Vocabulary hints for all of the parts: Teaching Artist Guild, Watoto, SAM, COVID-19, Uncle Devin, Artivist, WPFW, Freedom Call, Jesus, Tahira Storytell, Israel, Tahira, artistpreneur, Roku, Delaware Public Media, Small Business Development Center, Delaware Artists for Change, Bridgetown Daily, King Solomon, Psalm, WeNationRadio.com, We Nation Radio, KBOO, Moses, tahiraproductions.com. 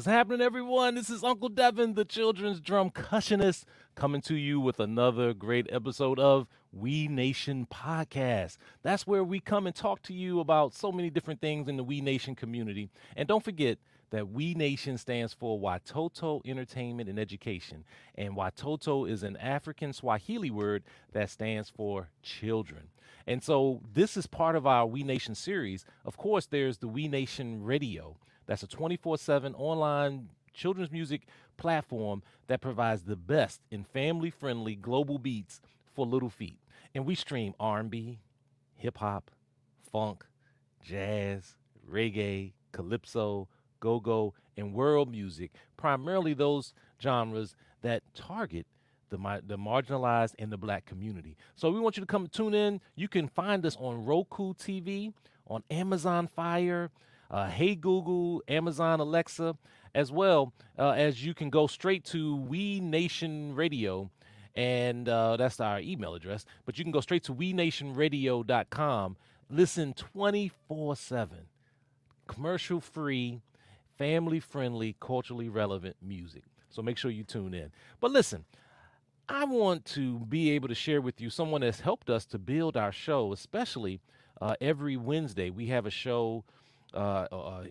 What's happening, everyone? This is Uncle Devin, the children's drum cushionist, coming to you with another great episode of We Nation Podcast. That's where we come and talk to you about so many different things in the We Nation community. And don't forget that We Nation stands for Watoto Entertainment and Education. And Watoto is an African Swahili word that stands for children. And so this is part of our We Nation series. Of course, there's the We Nation Radio. That's a 24/7 online children's music platform that provides the best in family-friendly global beats for little feet. And we stream R&B, hip-hop, funk, jazz, reggae, calypso, go-go, and world music, primarily those genres that target the marginalized and the Black community. So we want you to come tune in. You can find us on Roku TV, on Amazon Fire, Hey Google, Amazon Alexa, as well as you can go straight to We Nation Radio, and that's our email address, but you can go straight to WeNationRadio.com. Listen 24/7, commercial-free, family-friendly, culturally relevant music. So make sure you tune in. But listen, I want to be able to share with you someone that's helped us to build our show, especially every Wednesday. We have a show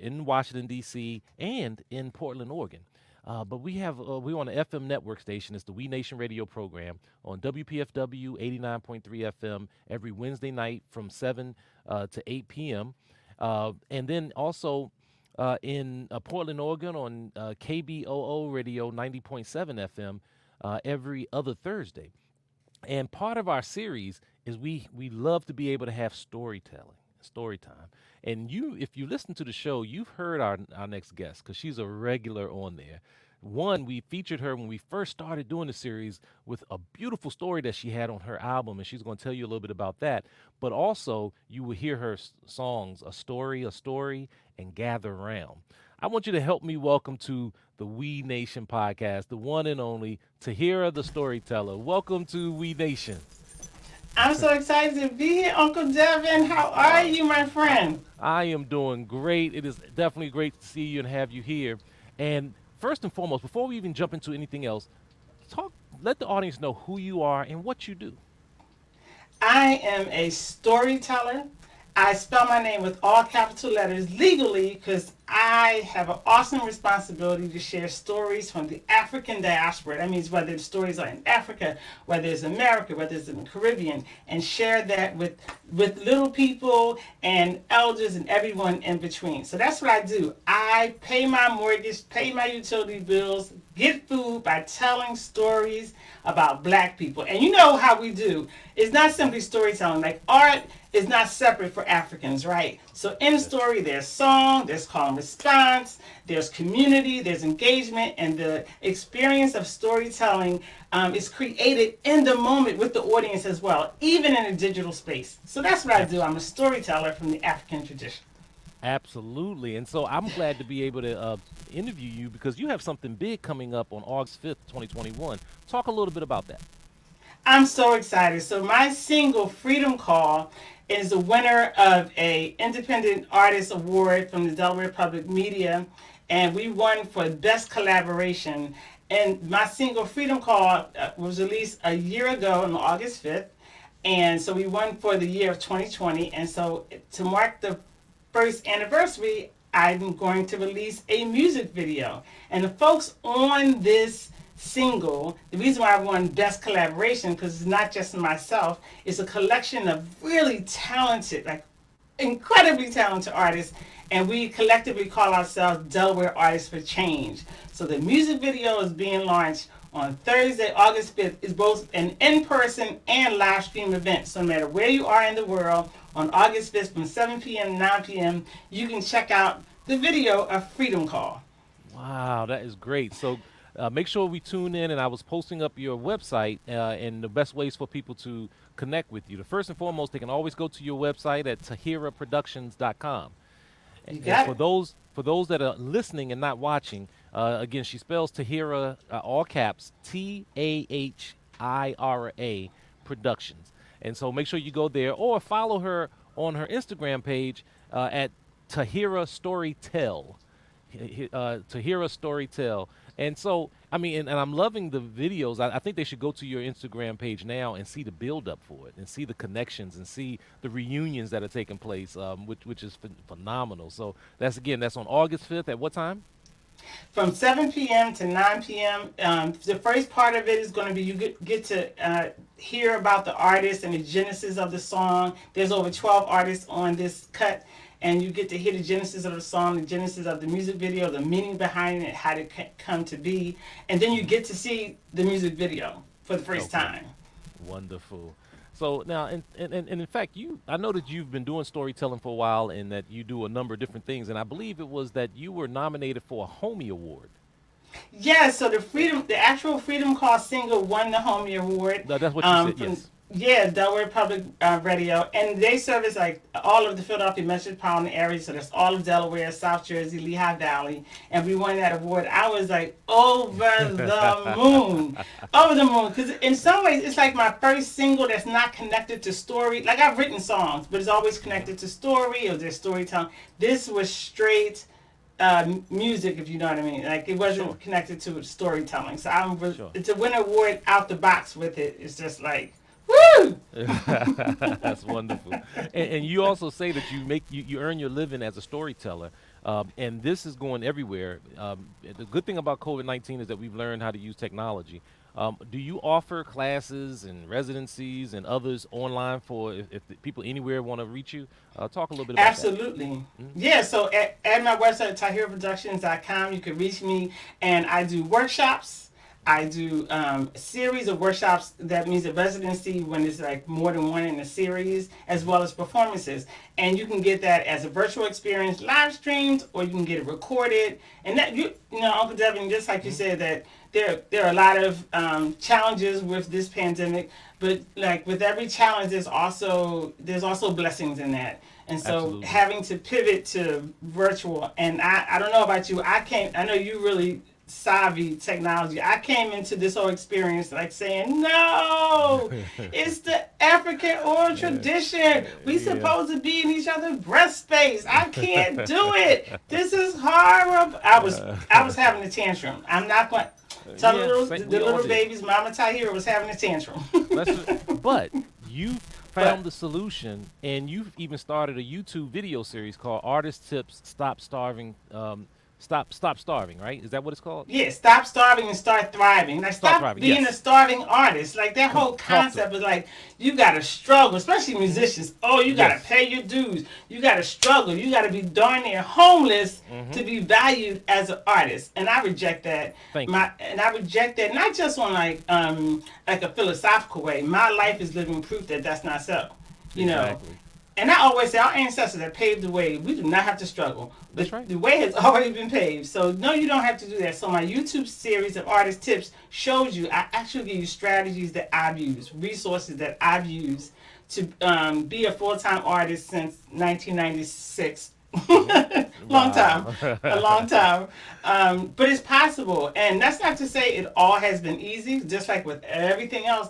in Washington, D.C. and in Portland, Oregon. But we're on an FM network station. It's the We Nation Radio program on WPFW 89.3 FM every Wednesday night from 7 to 8 p.m. And then also in Portland, Oregon on KBOO Radio 90.7 FM every other Thursday. And part of our series is we love to be able to have storytelling. Story time. And if you listen to the show, you've heard our next guest because she's a regular on there. One, we featured her when we first started doing the series with a beautiful story that she had on her album, and she's going to tell you a little bit about that. But also, you will hear her songs, A Story, and Gather Round. I want you to help me welcome to the We Nation Podcast, the one and only Tahira the Storyteller. Welcome to We Nation. I'm so excited to be here, Uncle Devin. How are you, my friend? I am doing great. It is definitely great to see you and have you here. And first and foremost, before we even jump into anything else, let the audience know who you are and what you do. I am a storyteller. I spell my name with all capital letters legally because I have an awesome responsibility to share stories from the African diaspora. That means whether the stories are in Africa, whether it's America, whether it's in the Caribbean, and share that with little people and elders and everyone in between. So that's what I do. I pay my mortgage, pay my utility bills, get food by telling stories about Black people. And you know how we do. It's not simply storytelling. Like art is not separate for Africans, right? So in a story, there's song, there's call and response, there's community, there's engagement, and the experience of storytelling is created in the moment with the audience as well, even in a digital space. So that's what I do. I'm a storyteller from the African tradition. Absolutely. And so I'm glad to be able to interview you because you have something big coming up on August 5th, 2021. Talk a little bit about that. I'm so excited. So my single, Freedom Call, is the winner of an Independent Artist Award from the Delaware Public Media, and we won for Best Collaboration. And my single, Freedom Call, was released a year ago on August 5th, and so we won for the year of 2020. And so to mark the first anniversary, I'm going to release a music video. And the folks on this single, the reason why I won Best Collaboration, because it's not just myself, it's a collection of really talented, like incredibly talented artists, and we collectively call ourselves Delaware Artists for Change. So the music video is being launched on Thursday, August 5th. It's both an in-person and live stream event. So no matter where you are in the world, on August 5th from 7 p.m. to 9 p.m., you can check out the video of Freedom Call. Wow, that is great. So make sure we tune in, and I was posting up your website and the best ways for people to connect with you. The first and foremost, they can always go to your website at tahiraproductions.com. And for those that are listening and not watching, again, she spells Tahira, all caps, Tahira Productions. And so make sure you go there or follow her on her Instagram page at Tahira Storytell. Tahira Storytell. And so, I mean, and I'm loving the videos. I think they should go to your Instagram page now and see the build-up for it, and see the connections, and see the reunions that are taking place, which is phenomenal. So that's on August 5th. At what time? From 7 p.m. to 9 p.m. The first part of it is going to be, you get to hear about the artist and the genesis of the song. There's over 12 artists on this cut, and you get to hear the genesis of the song, the genesis of the music video, the meaning behind it, how it come to be. And then you get to see the music video for the first time. Wonderful. So now, and in fact, I know that you've been doing storytelling for a while, and that you do a number of different things. And I believe it was that you were nominated for a Homie Award. Yes. Yeah, so the actual Freedom Call single won the Homie Award. No, that's what you said. Yes. Yeah, Delaware Public Radio, and they service like all of the Philadelphia metropolitan area. So that's all of Delaware, South Jersey, Lehigh Valley, and we won that award. I was like over the moon, because in some ways it's like my first single that's not connected to story. Like, I've written songs, but it's always connected to story or their storytelling. This was straight music, if you know what I mean. Like, it wasn't connected to storytelling. So to win an award out the box with it, it's just like, woo! That's wonderful. And you also say that you earn your living as a storyteller, and this is going everywhere. The good thing about COVID-19 is that we've learned how to use technology. Do you offer classes and residencies and others online for if people anywhere want to reach you? Talk a little bit about that. Absolutely. Mm-hmm. Yeah, so at my website, tahiraproductions.com, you can reach me, and I do workshops. I do a series of workshops. That means a residency when it's like more than one in a series, as well as performances. And you can get that as a virtual experience, live streamed, or you can get it recorded. And that you know, Uncle Devin, just like you said, that there are a lot of challenges with this pandemic, but like with every challenge, there's also blessings in that. And so Absolutely. Having to pivot to virtual, and I don't know about you, I know you really savvy technology. I came into this whole experience like saying, no, it's the African oral tradition. We supposed to be in each other's breast space. I can't do it. This is horrible. I was having a tantrum. I'm not going to tell the little babies, Mama Tahira was having a tantrum. But you found the solution, and you've even started a YouTube video series called Artist Tips, Stop Starving, Stop Starving, right? Is that what it's called? Yeah, Stop Starving and Start Thriving. Like, stop being a starving artist. Like, that whole concept is like, you got to struggle, especially musicians. Oh, you got to pay your dues. You got to struggle. You got to be darn near homeless to be valued as an artist. And I reject that. And I reject that not just on like a philosophical way. My life is living proof that that's not so. You know. And I always say, our ancestors that paved the way, we do not have to struggle. The way has already been paved. So, no, you don't have to do that. So, my YouTube series of artist tips shows you, I actually give you strategies that I've used, resources that I've used to be a full-time artist since 1996. A long time. But it's possible, and that's not to say it all has been easy. Just like with everything else,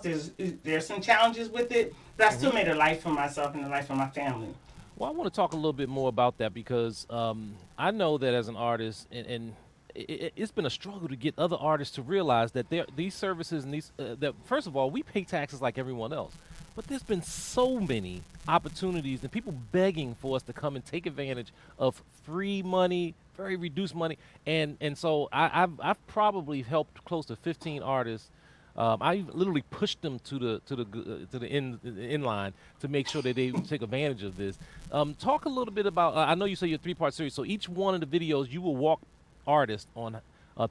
there's some challenges with it, but I still made a life for myself and a life for my family. Well, I want to talk a little bit more about that, because I know that as an artist, and it's been a struggle to get other artists to realize that these services and these that, first of all, we pay taxes like everyone else. But there's been so many opportunities and people begging for us to come and take advantage of free money, very reduced money. And so I've probably helped close to 15 artists. I literally pushed them to the end line to make sure that they take advantage of this. Talk a little bit about, I know you say your 3-part series, so each one of the videos you will walk artists on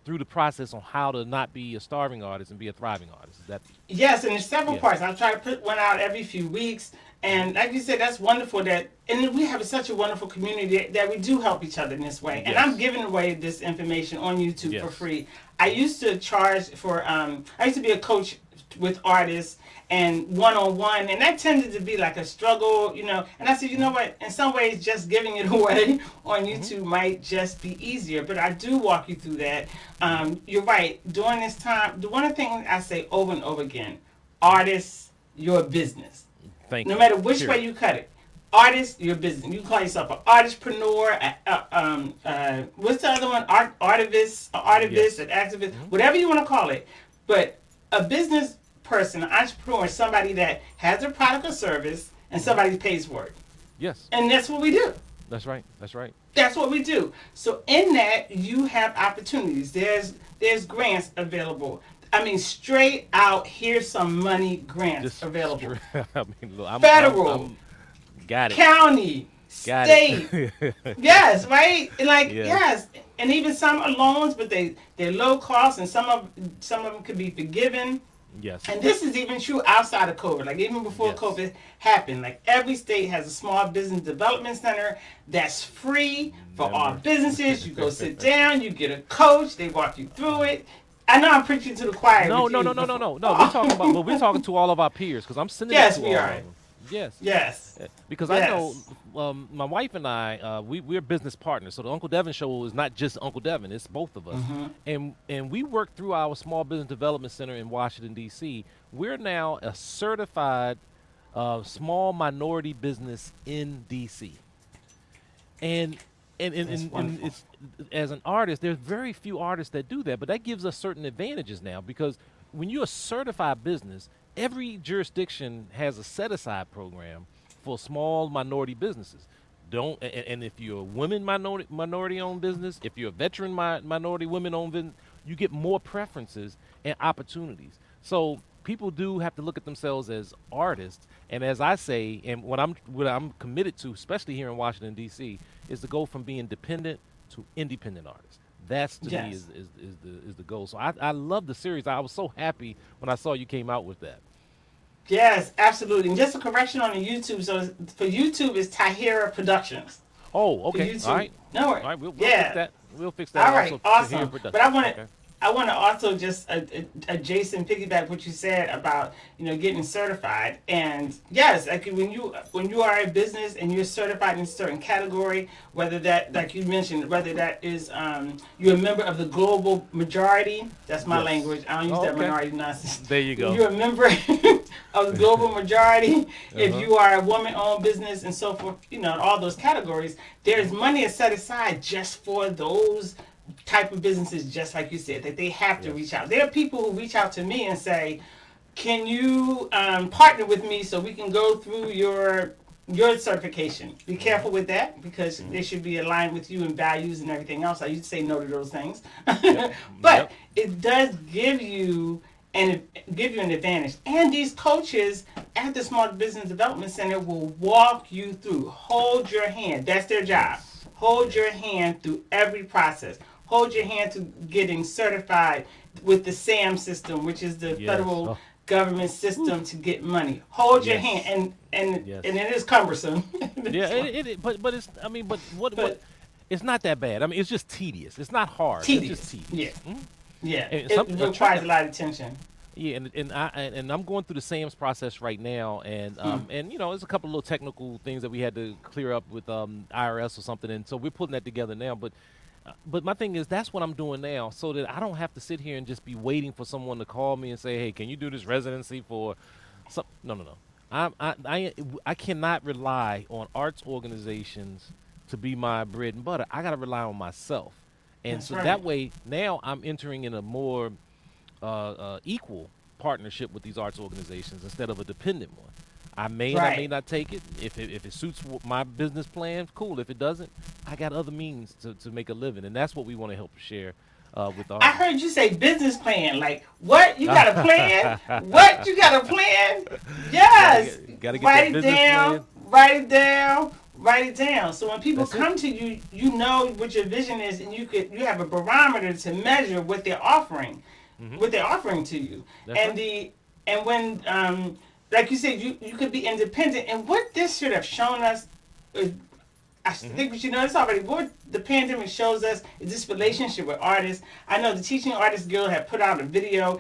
through the process on how to not be a starving artist and be a thriving artist. Is that? Yes, and there's several parts. I try to put one out every few weeks. And like you said, that's wonderful. And we have such a wonderful community that we do help each other in this way. And I'm giving away this information on YouTube for free. I used to charge for, I used to be a coach with artists and one-on-one, and that tended to be like a struggle, you know. And I said, you know what, in some ways just giving it away on YouTube might just be easier, but I do walk you through that. You're right, during this time, the one thing I say over and over again, artists, your business. No matter which way you cut it, artist, your business. You call yourself an artistpreneur, what's the other one? Artivist, an activist, whatever you want to call it. But a business person, an entrepreneur, is somebody that has a product or service and somebody pays for it. Yes. And that's what we do. That's right. That's what we do. So in that, you have opportunities. There's grants available. I mean, straight out, here's some money grants available. Federal. Got it. County. Got state. It. Yes, right? Yes. And even some are loans, but they're low cost, and some of them could be forgiven. Yes. And this is even true outside of COVID. Even before COVID happened, every state has a small business development center that's free for all businesses. You go sit down, you get a coach, they walk you through it. I know I'm preaching to the choir. No. We're talking to all of our peers, because I'm sending it to all of them. Yes. Because I know my wife and I, we're business partners. So the Uncle Devin show is not just Uncle Devin. It's both of us. Mm-hmm. And we work through our Small Business Development Center in Washington, D.C. We're now a certified small minority business in D.C. And it's, as an artist, there's very few artists that do that. But that gives us certain advantages now, because when you're a certified business, every jurisdiction has a set-aside program for small minority businesses. And if you're a women minority-owned business, if you're a veteran minority women-owned business, you get more preferences and opportunities. So people do have to look at themselves as artists. And as I say, and what I'm committed to, especially here in Washington, D.C., is to go from being dependent to independent artists. That's to me is the goal. So I love the series. I was so happy when I saw you came out with that. Yes, absolutely. And just a correction on the YouTube. So for YouTube, it's Tahira Productions. Oh, okay. All right. No worries. All right, we'll fix that. We'll fix that. All right, awesome. But I want to also just adjacent piggyback what you said about getting certified. And yes, when you are a business and you're certified in a certain category, whether that, like you mentioned, whether that is you're a member of the global majority. That's my language. I don't use that minority nonsense. There you go. You're a member of the global majority. If you are a woman-owned business and so forth, all those categories, there's money set aside just for those type of businesses, just like you said, that they have to reach out. There are people who reach out to me and say, can you partner with me so we can go through your certification? Be careful with that, because they should be aligned with you and values and everything else. I used to say no to those things. But it does give you an advantage. And these coaches at the Small Business Development Center will walk you through, hold your hand. That's their job. Hold your hand through every process. Hold your hand to getting certified with the SAM system, which is the federal government system to get money. Hold your hand, and it is cumbersome. But it's not that bad. It's just tedious. It's not hard. It's just tedious. Yeah, And it requires a lot of attention. Yeah, and I'm going through the SAMS process right now, and there's a couple of little technical things that we had to clear up with IRS or something, and so we're putting that together now. But my thing is, that's what I'm doing now, so that I don't have to sit here and just be waiting for someone to call me and say, hey, can you do this residency for some? No. I cannot rely on arts organizations to be my bread and butter. I got to rely on myself, that way now I'm entering in a more equal partnership with these arts organizations instead of a dependent one. I may or may not take it. If it suits my business plan, cool. If it doesn't, I got other means to make a living, and that's what we want to help share with our. I heard you say business plan. What? You got a plan? What? You got a plan? Yes. Gotta get write that it down. Plan. Write it down. So when people come to you, you know what your vision is, and you have a barometer to measure what they're offering. Mm-hmm. What they're offering to you. That's when like you said, you could be independent. And what this should have shown us, I think we should know this already. What the pandemic shows us is this relationship with artists. I know the Teaching Artist Guild had put out a video,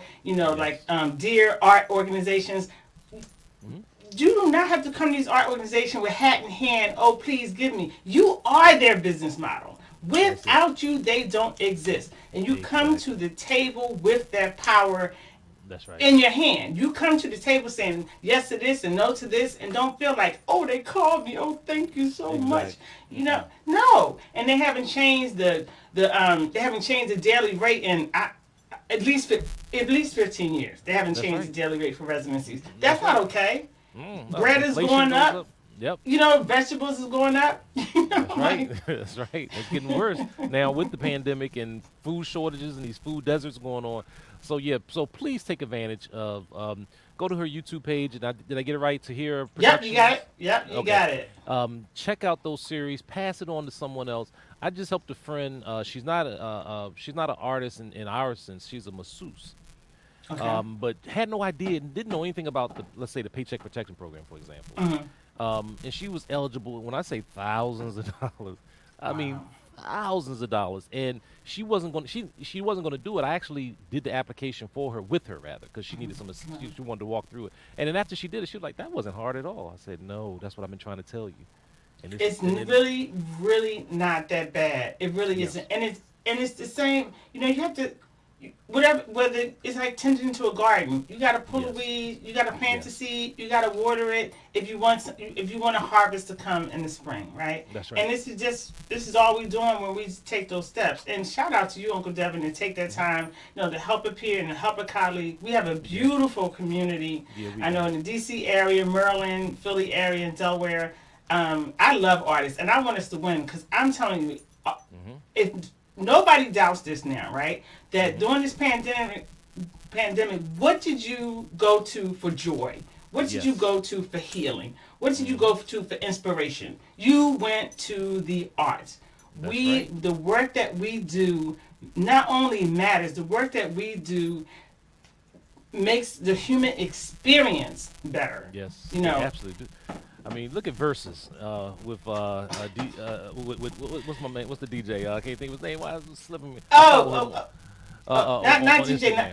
dear art organizations. Mm-hmm. You do not have to come to these art organizations with hat in hand. Oh, please give me. You are their business model. Without you, they don't exist. And you come to the table with that power That's right. In your hand. You come to the table saying yes to this and no to this, and don't feel like, oh, they called me. Oh, thank you so much. You know, no. And they haven't changed the daily rate in at least 15 years. They haven't changed the daily rate for residencies. That's not okay. Bread is going up. Yep. You know, vegetables is going up. That's right. That's right. It's getting worse now with the pandemic and food shortages and these food deserts going on. So, yeah. So please take advantage of go to her YouTube page. And did I get it right? Tahira Productions? Yep, you got it. Yep, you got it. Check out those series. Pass it on to someone else. I just helped a friend. She's not an artist in our sense. She's a masseuse. Okay. But had no idea and didn't know anything about the Paycheck Protection Program, for example. Mm-hmm. And she was eligible, when I say thousands of dollars, I mean thousands of dollars. And she wasn't going to do it. I actually did the application for her, because she needed some assistance. She wanted to walk through it. And then after she did it, she was like, that wasn't hard at all. I said, no, that's what I've been trying to tell you. And it's really, really not that bad. It really isn't. And it's the same, you know, you have to, whether it's like tending to a garden, you gotta pull the weeds, you gotta plant the seed, you gotta water it. If you want a harvest to come in the spring, right? That's right. And this is all we're doing when we take those steps. And shout out to you, Uncle Devin, to take that time, you know, to help a peer and to help a colleague. We have a beautiful community. Yeah, I know in the D.C. area, Maryland, Philly area, and Delaware. I love artists, and I want us to win because I'm telling you, if nobody doubts this now, right? That during this pandemic, what did you go to for joy? What did you go to for healing? What did you go to for inspiration? You went to the arts. The work that we do not only matters, the work that we do makes the human experience better. Yes, you know, absolutely. I mean, look at Versus with what's my man? What's the DJ? I can't think of his name. Why is it slipping me? Not DJ.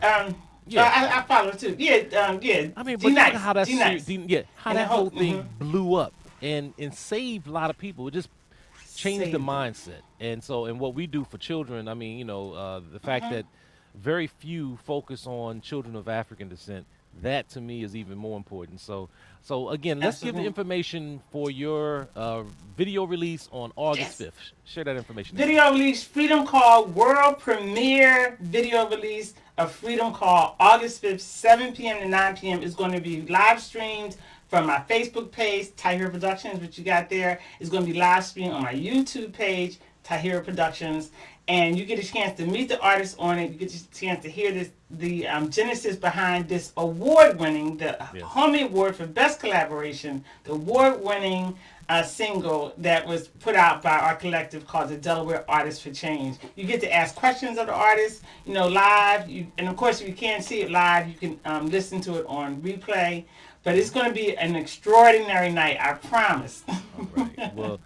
I follow him too. I mean, but look how that whole thing blew up and saved a lot of people. It just changed the mindset. And so, and what we do for children, I mean, you know, the fact that very few focus on children of African descent. That to me is even more important. So again, let's give the information for your video release on August 5th. Share that information. Video release, Freedom Call, world premiere video release of Freedom Call, August 5th, 7 p.m. to 9 p.m. It's going to be live streamed from my Facebook page, Tahira Productions, which you got there. It's going to be live streamed on my YouTube page, Tahira Productions. And you get a chance to meet the artists on it. You get a chance to hear the genesis behind this award-winning, the Homie Award for Best Collaboration, the award-winning single that was put out by our collective called the Delaware Artists for Change. You get to ask questions of the artists, you know, live. And, of course, if you can't see it live, you can listen to it on replay. But it's going to be an extraordinary night, I promise. All right. Well,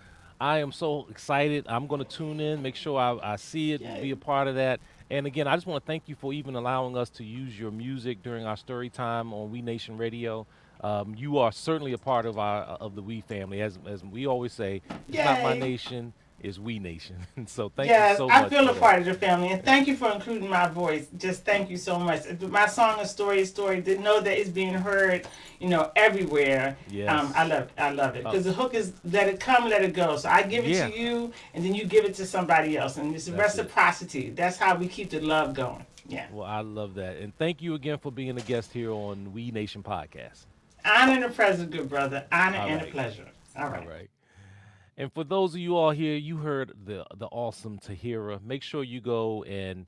I am so excited. I'm going to tune in, make sure I see it, be a part of that. And again, I just want to thank you for even allowing us to use your music during our story time on We Nation Radio. You are certainly a part of the We family. As we always say, it's not my nation, it's We Nation. So thank you so much. I feel a part of the family. And thank you for including my voice. Just thank you so much. My song, A Story is Story, to know that it's being heard, you know, everywhere. Yes. I love it. Because the hook is let it come, let it go. So I give it to you, and then you give it to somebody else. And it's reciprocity. That's how we keep the love going. Yeah. Well, I love that. And thank you again for being a guest here on We Nation Podcast. Honor and a pleasure, good brother. Honor and a pleasure. All right. And for those of you all here, you heard the awesome Tahira. Make sure you go and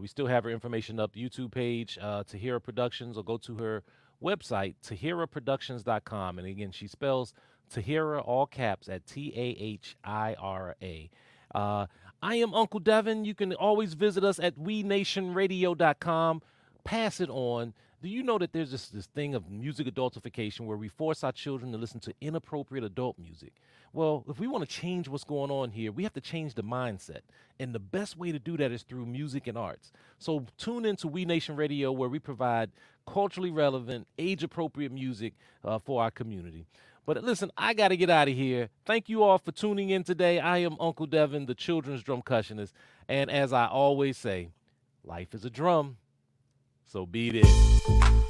we still have her information up, YouTube page, Tahira Productions, or go to her website, tahiraproductions.com. And again, she spells Tahira, all caps, at T-A-H-I-R-A. I am Uncle Devin. You can always visit us at WeNationRadio.com. Pass it on. Do you know that there's this thing of music adultification where we force our children to listen to inappropriate adult music? Well, if we want to change what's going on here, we have to change the mindset. And the best way to do that is through music and arts. So tune into We Nation Radio, where we provide culturally relevant, age-appropriate music for our community. But listen, I got to get out of here. Thank you all for tuning in today. I am Uncle Devin, the children's drum cushionist. And as I always say, life is a drum. So be it.